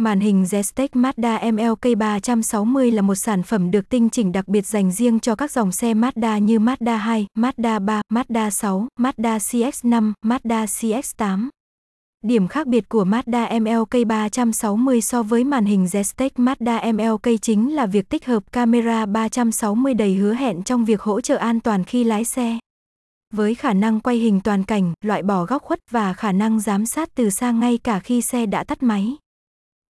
Màn hình Zestech Mazda MLK 360 là một sản phẩm được tinh chỉnh đặc biệt dành riêng cho các dòng xe Mazda như Mazda 2, Mazda 3, Mazda 6, Mazda CX5, Mazda CX8. Điểm khác biệt của Mazda MLK 360 so với màn hình Zestech Mazda MLK chính là việc tích hợp camera 360 đầy hứa hẹn trong việc hỗ trợ an toàn khi lái xe. Với khả năng quay hình toàn cảnh, loại bỏ góc khuất và khả năng giám sát từ xa ngay cả khi xe đã tắt máy.